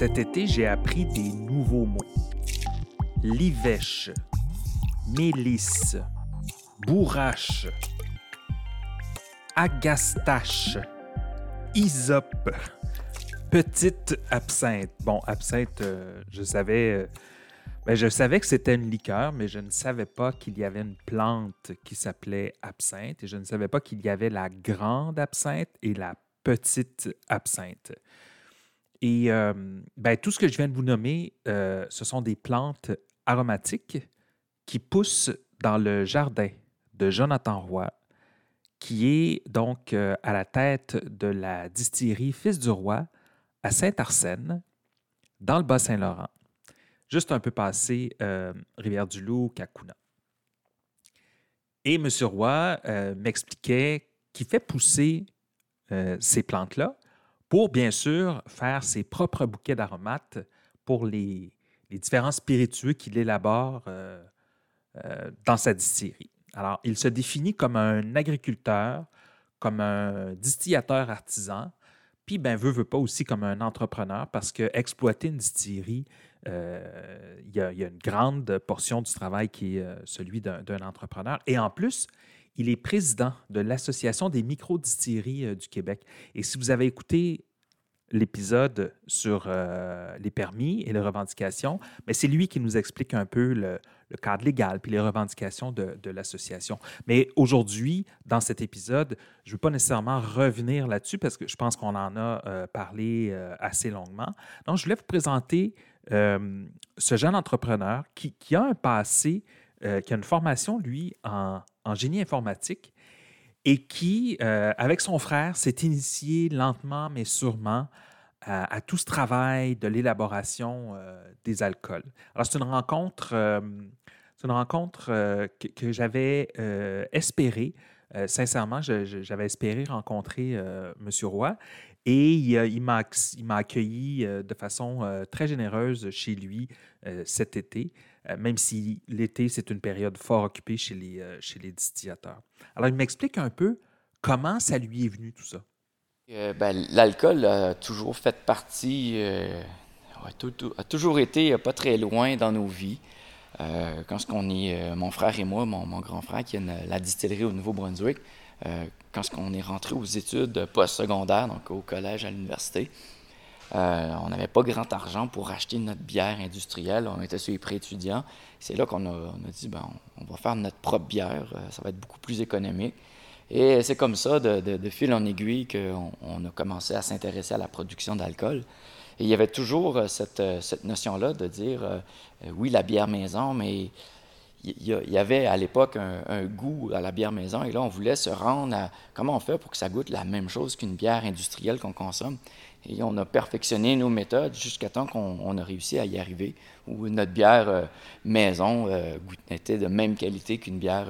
Cet été, j'ai appris des nouveaux mots. Livèche, mélisse, bourrache, agastache, hysope, petite absinthe. Bon, absinthe, je savais que c'était une liqueur, mais je ne savais pas qu'il y avait une plante qui s'appelait absinthe et je ne savais pas qu'il y avait la grande absinthe et la petite absinthe. Et tout ce que je viens de vous nommer, ce sont des plantes aromatiques qui poussent dans le jardin de Jonathan Roy, qui est donc à la tête de la distillerie Fils du Roy à Saint-Arsène, dans le Bas-Saint-Laurent, juste un peu passé Rivière-du-Loup, Cacouna. Et M. Roy m'expliquait qu'il fait pousser ces plantes-là pour, bien sûr, faire ses propres bouquets d'aromates pour les différents spiritueux qu'il élabore dans sa distillerie. Alors, il se définit comme un agriculteur, comme un distillateur artisan, puis, veut pas aussi comme un entrepreneur, parce qu'exploiter une distillerie, il y a une grande portion du travail qui est celui d'un entrepreneur. Et en plus, il est président de l'Association des micro-distilleries du Québec. Et si vous avez écouté l'épisode sur les permis et les revendications, mais c'est lui qui nous explique un peu le cadre légal puis les revendications de l'association. Mais aujourd'hui, dans cet épisode, je ne veux pas nécessairement revenir là-dessus parce que je pense qu'on en a parlé assez longuement. Donc, je voulais vous présenter ce jeune entrepreneur qui a un passé, qui a une formation, lui, en génie informatique et qui, avec son frère, s'est initié lentement mais sûrement à tout ce travail de l'élaboration des alcools. Alors, c'est une rencontre, que j'avais espérée. Sincèrement, j'avais espéré rencontrer M. Roy et il m'a accueilli de façon très généreuse chez lui cet été, même si l'été, c'est une période fort occupée chez les distillateurs. Alors, il m'explique un peu comment ça lui est venu tout ça. L'alcool a toujours fait partie, a toujours été pas très loin dans nos vies. Mon frère et moi, mon grand frère qui a la distillerie au Nouveau-Brunswick, quand on est rentré aux études postsecondaires, donc au collège, à l'université, on n'avait pas grand argent pour acheter notre bière industrielle. On était sur les prix étudiants. C'est là qu'on a dit, on va faire notre propre bière. Ça va être beaucoup plus économique. Et c'est comme ça, de fil en aiguille, qu'on a commencé à s'intéresser à la production d'alcool. Et il y avait toujours cette notion-là de dire, oui, la bière maison, mais il y avait à l'époque un goût à la bière maison. Et là, on voulait se rendre à comment on fait pour que ça goûte la même chose qu'une bière industrielle qu'on consomme. Et on a perfectionné nos méthodes jusqu'à temps qu'on a réussi à y arriver, où notre bière maison était de même qualité qu'une bière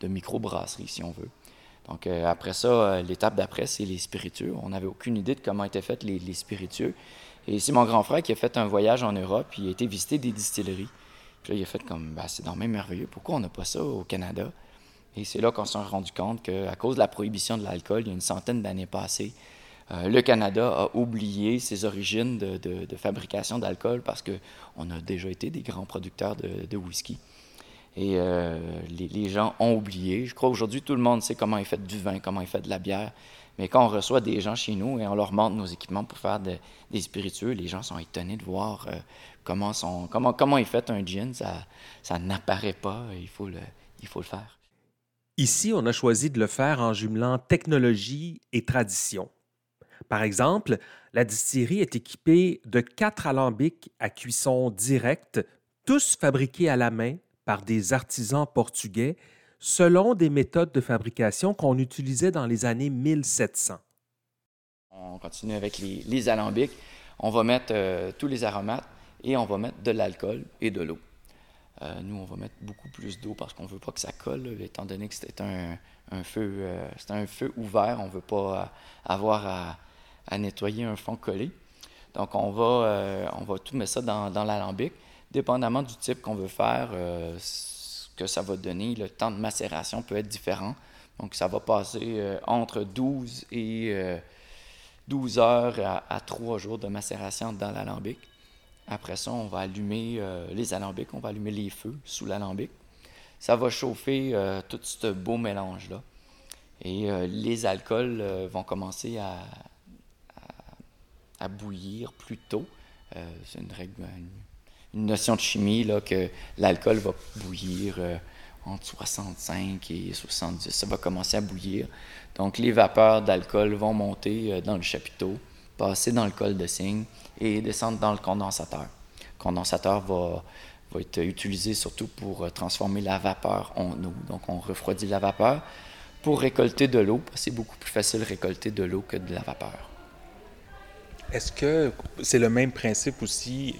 de microbrasserie, si on veut. Donc, après ça, l'étape d'après, c'est les spiritueux. On n'avait aucune idée de comment étaient faits les spiritueux. Et c'est mon grand frère qui a fait un voyage en Europe, puis il a été visiter des distilleries. Puis là, il a fait comme, c'est dans le même merveilleux, pourquoi on n'a pas ça au Canada? Et c'est là qu'on s'est rendu compte qu'à cause de la prohibition de l'alcool, il y a une centaine d'années passées, le Canada a oublié ses origines de fabrication d'alcool parce qu'on a déjà été des grands producteurs de whisky. Et les gens ont oublié. Je crois qu'aujourd'hui, tout le monde sait comment est fait du vin, comment est fait de la bière. Mais quand on reçoit des gens chez nous et on leur montre nos équipements pour faire des spiritueux, les gens sont étonnés de voir comment est fait un gin. Ça n'apparaît pas. Il faut le faire. Ici, on a choisi de le faire en jumelant technologie et tradition. Par exemple, la distillerie est équipée de 4 alambics à cuisson directe, tous fabriqués à la main, par des artisans portugais, selon des méthodes de fabrication qu'on utilisait dans les années 1700. On continue avec les alambics. On va mettre tous les aromates et on va mettre de l'alcool et de l'eau. Nous, on va mettre beaucoup plus d'eau parce qu'on ne veut pas que ça colle, là, étant donné que c'est un feu ouvert. On ne veut pas avoir à nettoyer un fond collé. Donc, on va tout mettre ça dans l'alambic. Dépendamment du type qu'on veut faire, ce que ça va donner, le temps de macération peut être différent. Donc, ça va passer entre 12 et 12 heures à 3 jours de macération dans l'alambic. Après ça, on va allumer les alambics, on va allumer les feux sous l'alambic. Ça va chauffer tout ce beau mélange-là. Et les alcools vont commencer à bouillir plus tôt. C'est une règle, une notion de chimie là, que l'alcool va bouillir entre 65 et 70. Ça va commencer à bouillir. Donc, les vapeurs d'alcool vont monter dans le chapiteau, passer dans le col de cygne et descendre dans le condensateur. Le condensateur va être utilisé surtout pour transformer la vapeur en eau. Donc, on refroidit la vapeur pour récolter de l'eau. C'est beaucoup plus facile de récolter de l'eau que de la vapeur. Est-ce que c'est le même principe aussi?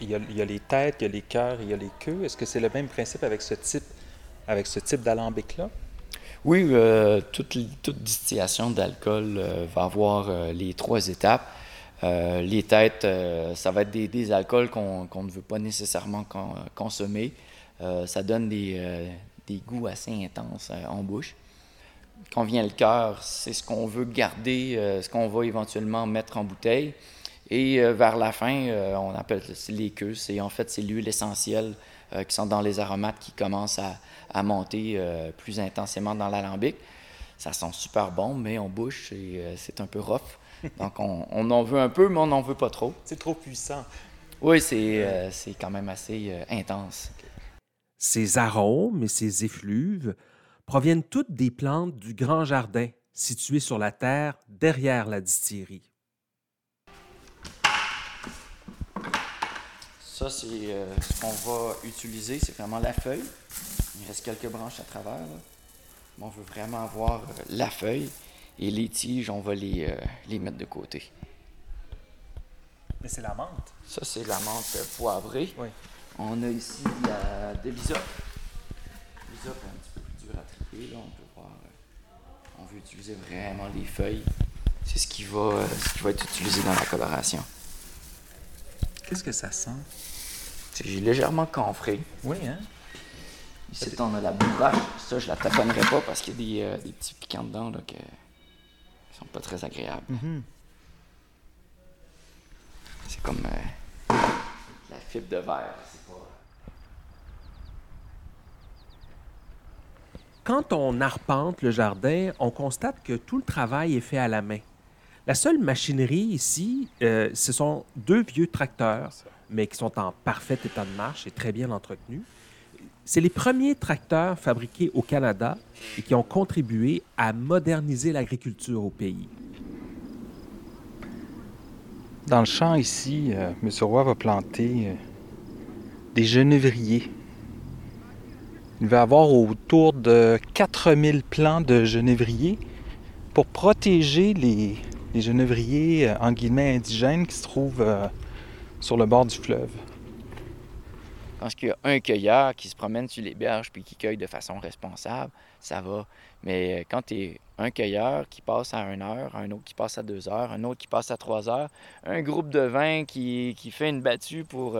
Il y a les têtes, il y a les cœurs, il y a les queues. Est-ce que c'est le même principe avec ce type d'alambic-là? Oui, toute distillation d'alcool va avoir les trois étapes. Les têtes, ça va être des alcools qu'on ne veut pas nécessairement consommer. Ça donne des goûts assez intenses en bouche. Quand vient le cœur, c'est ce qu'on veut garder, ce qu'on va éventuellement mettre en bouteille. Et vers la fin, on appelle les queues. C'est l'huile essentielle qui sont dans les aromates qui commencent à monter plus intensément dans l'alambic. Ça sent super bon, mais en bouche, c'est un peu rough. Donc, on en veut un peu, mais on n'en veut pas trop. C'est trop puissant. Oui, c'est quand même assez intense. Ces arômes et ces effluves proviennent toutes des plantes du grand jardin situé sur la terre derrière la distillerie. Ça, c'est ce qu'on va utiliser, c'est vraiment la feuille. Il reste quelques branches à travers, là. Mais on veut vraiment avoir la feuille et les tiges, on va les mettre de côté. Mais c'est la menthe. Ça, c'est la menthe poivrée. Oui. On a ici de l'hysope. L'hysope est un petit peu plus dur à trier, là. On peut voir. On veut utiliser vraiment les feuilles. C'est ce qui va être utilisé dans la coloration. Qu'est-ce que ça sent? C'est légèrement camfré. Oui, hein? Ici, on a la bourrache. Ça, je la taponnerai pas parce qu'il y a des petits piquants dedans là, qui ne sont pas très agréables. Mm-hmm. C'est comme la fibre de verre. C'est pas... Quand on arpente le jardin, on constate que tout le travail est fait à la main. La seule machinerie ici, ce sont deux vieux tracteurs, mais qui sont en parfait état de marche et très bien entretenus. C'est les premiers tracteurs fabriqués au Canada et qui ont contribué à moderniser l'agriculture au pays. Dans le champ ici, M. Roy va planter des genévriers. Il va avoir autour de 4000 plants de genévriers pour protéger les genévriers en guillemets indigènes qui se trouvent sur le bord du fleuve. Parce qu'il y a un cueilleur qui se promène sur les berges puis qui cueille de façon responsable, ça va. Mais quand tu es un cueilleur qui passe à 1 heure, un autre qui passe à 2 heures, un autre qui passe à 3 heures, un groupe de 20 qui fait une battue pour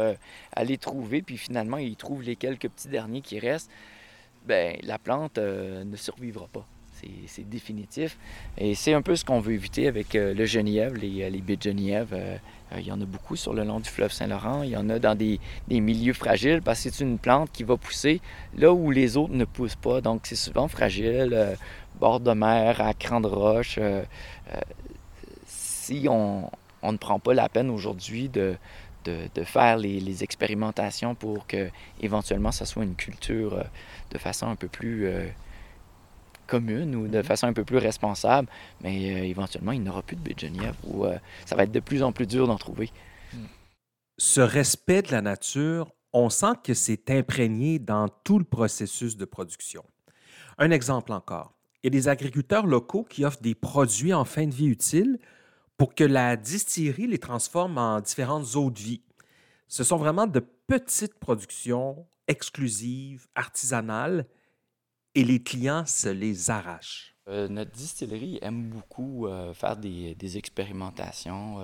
aller trouver, puis finalement, ils trouvent les quelques petits derniers qui restent, bien, la plante ne survivra pas. C'est définitif. Et c'est un peu ce qu'on veut éviter avec le genièvre, les baies de genièvre. Il y en a beaucoup sur le long du fleuve Saint-Laurent. Il y en a dans des milieux fragiles parce que c'est une plante qui va pousser là où les autres ne poussent pas. Donc, c'est souvent fragile, bord de mer, à cran de roche. Si on ne prend pas la peine aujourd'hui de faire les expérimentations pour que éventuellement ça soit une culture de façon un peu plus... commune ou de façon un peu plus responsable, mais éventuellement, il n'y aura plus de baies de genièvre ou ça va être de plus en plus dur d'en trouver. Ce respect de la nature, on sent que c'est imprégné dans tout le processus de production. Un exemple encore, il y a des agriculteurs locaux qui offrent des produits en fin de vie utiles pour que la distillerie les transforme en différentes eaux de vie. Ce sont vraiment de petites productions exclusives, artisanales, et les clients se les arrachent. Notre distillerie aime beaucoup faire des expérimentations.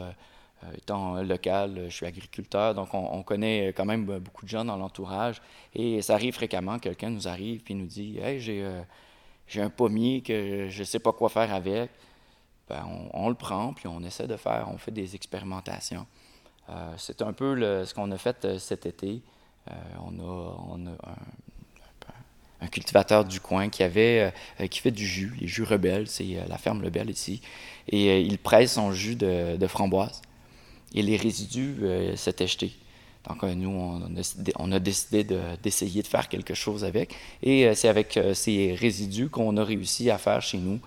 Étant local, je suis agriculteur, donc on connaît quand même beaucoup de gens dans l'entourage. Et ça arrive fréquemment, quelqu'un nous arrive et nous dit « Hey, j'ai un pommier que je ne sais pas quoi faire avec. » ben on le prend, puis on essaie de faire, on fait des expérimentations. C'est un peu ce qu'on a fait cet été. On a un cultivateur du coin qui fait du jus, les jus Rebelles, c'est la ferme Lebel ici, et il presse son jus de framboise. Et les résidus s'étaient jetés. Donc nous, on a décidé d'essayer de faire quelque chose avec. Et c'est avec ces résidus qu'on a réussi à faire chez nous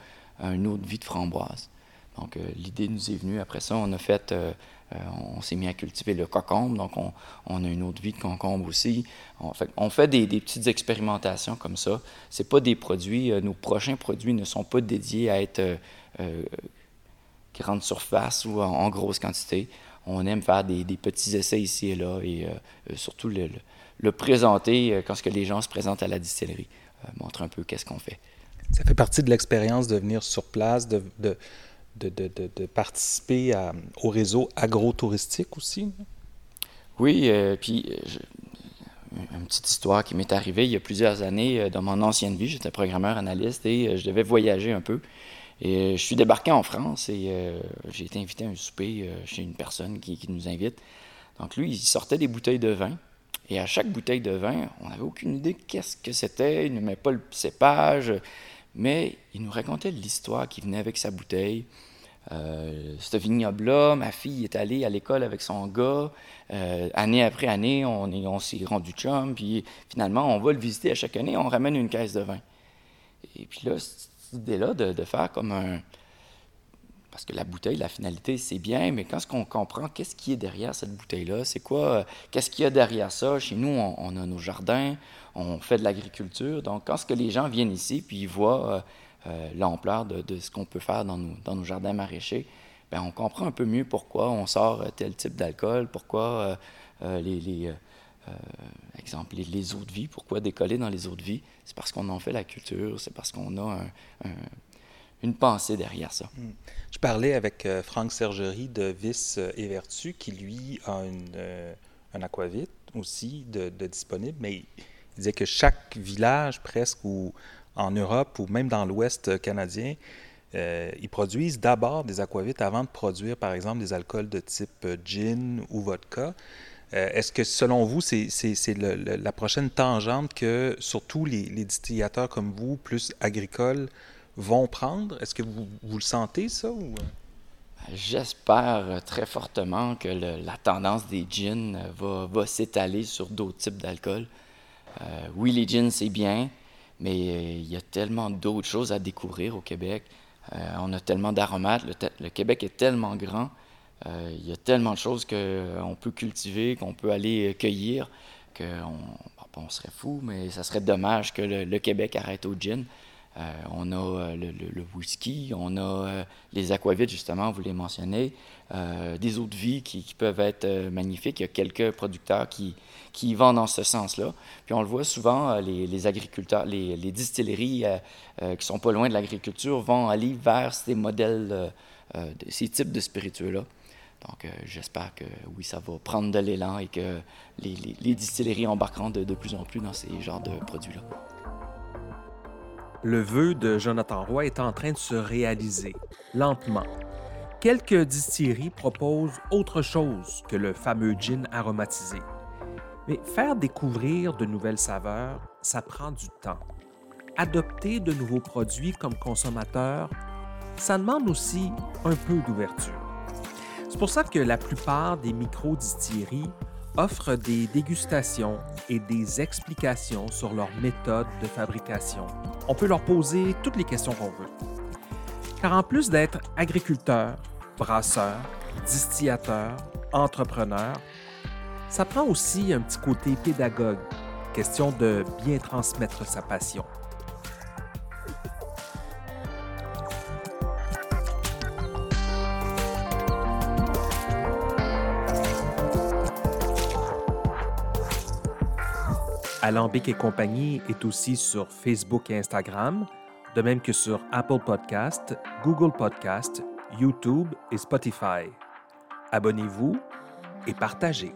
une eau de vie de framboise. Donc l'idée nous est venue. Après ça, on s'est mis à cultiver le concombre. Donc on a une eau de vie de concombre aussi. On fait des petites expérimentations comme ça. C'est pas des produits. Nos prochains produits ne sont pas dédiés à être grande surface ou en grosse quantité. On aime faire des petits essais ici et là et surtout le présenter quand ce que les gens se présentent à la distillerie. Montre un peu qu'est-ce qu'on fait. Ça fait partie de l'expérience de venir sur place, de participer au réseau agro-touristique aussi? Oui, puis une petite histoire qui m'est arrivée il y a plusieurs années. Dans mon ancienne vie, j'étais programmeur analyste et je devais voyager un peu. Et je suis débarqué en France et j'ai été invité à un souper chez une personne qui nous invite. Donc lui, il sortait des bouteilles de vin. Et à chaque bouteille de vin, on n'avait aucune idée de qu'est-ce que c'était. Il ne met pas le cépage. Mais il nous racontait l'histoire qui venait avec sa bouteille. Ce vignoble-là, ma fille est allée à l'école avec son gars. Année après année, on s'est rendu chum. Puis finalement, on va le visiter à chaque année. On ramène une caisse de vin. Et puis là, idée-là de faire comme un... Parce que la bouteille, la finalité, c'est bien, mais quand on comprend qu'est-ce qui est derrière cette bouteille-là, c'est quoi, qu'est-ce qu'il y a derrière ça? Chez nous, on a nos jardins, on fait de l'agriculture. Donc, quand ce que les gens viennent ici puis ils voient l'ampleur de ce qu'on peut faire dans nos jardins maraîchers, bien, on comprend un peu mieux pourquoi on sort tel type d'alcool, pourquoi exemple, les eaux de vie, pourquoi décoller dans les eaux de vie? C'est parce qu'on en fait la culture, c'est parce qu'on a une pensée derrière ça. Je parlais avec Franck Sergerie de Vices et Vertus, qui lui a un aquavit aussi de disponible, mais il disait que chaque village presque, ou en Europe ou même dans l'Ouest canadien, ils produisent d'abord des aquavits avant de produire par exemple des alcools de type gin ou vodka. Est-ce que, selon vous, c'est la prochaine tangente que surtout les distillateurs comme vous, plus agricoles, vont prendre? Est-ce que vous le sentez, ça? Ou... J'espère très fortement que la tendance des gins va s'étaler sur d'autres types d'alcool. Oui, les gins, c'est bien, mais il y a tellement d'autres choses à découvrir au Québec. On a tellement d'aromates. Le Québec est tellement grand. Il y a tellement de choses qu'on peut cultiver, qu'on peut aller cueillir, qu'on serait fou, mais ça serait dommage que le Québec arrête au gin. On a le whisky, on a les aquavits, justement, vous les mentionnez, des eaux de vie qui peuvent être magnifiques. Il y a quelques producteurs qui y vont dans ce sens-là. Puis on le voit souvent, les agriculteurs, les distilleries qui sont pas loin de l'agriculture vont aller vers ces modèles, ces types de spiritueux-là. Donc, j'espère que, oui, ça va prendre de l'élan et que les distilleries embarqueront de plus en plus dans ces genres de produits-là. Le vœu de Jonathan Roy est en train de se réaliser, lentement. Quelques distilleries proposent autre chose que le fameux gin aromatisé. Mais faire découvrir de nouvelles saveurs, ça prend du temps. Adopter de nouveaux produits comme consommateur, ça demande aussi un peu d'ouverture. C'est pour ça que la plupart des micro-distilleries offrent des dégustations et des explications sur leur méthode de fabrication. On peut leur poser toutes les questions qu'on veut. Car en plus d'être agriculteur, brasseur, distillateur, entrepreneur, ça prend aussi un petit côté pédagogue, question de bien transmettre sa passion. Alambic et compagnie est aussi sur Facebook et Instagram, de même que sur Apple Podcasts, Google Podcasts, YouTube et Spotify. Abonnez-vous et partagez.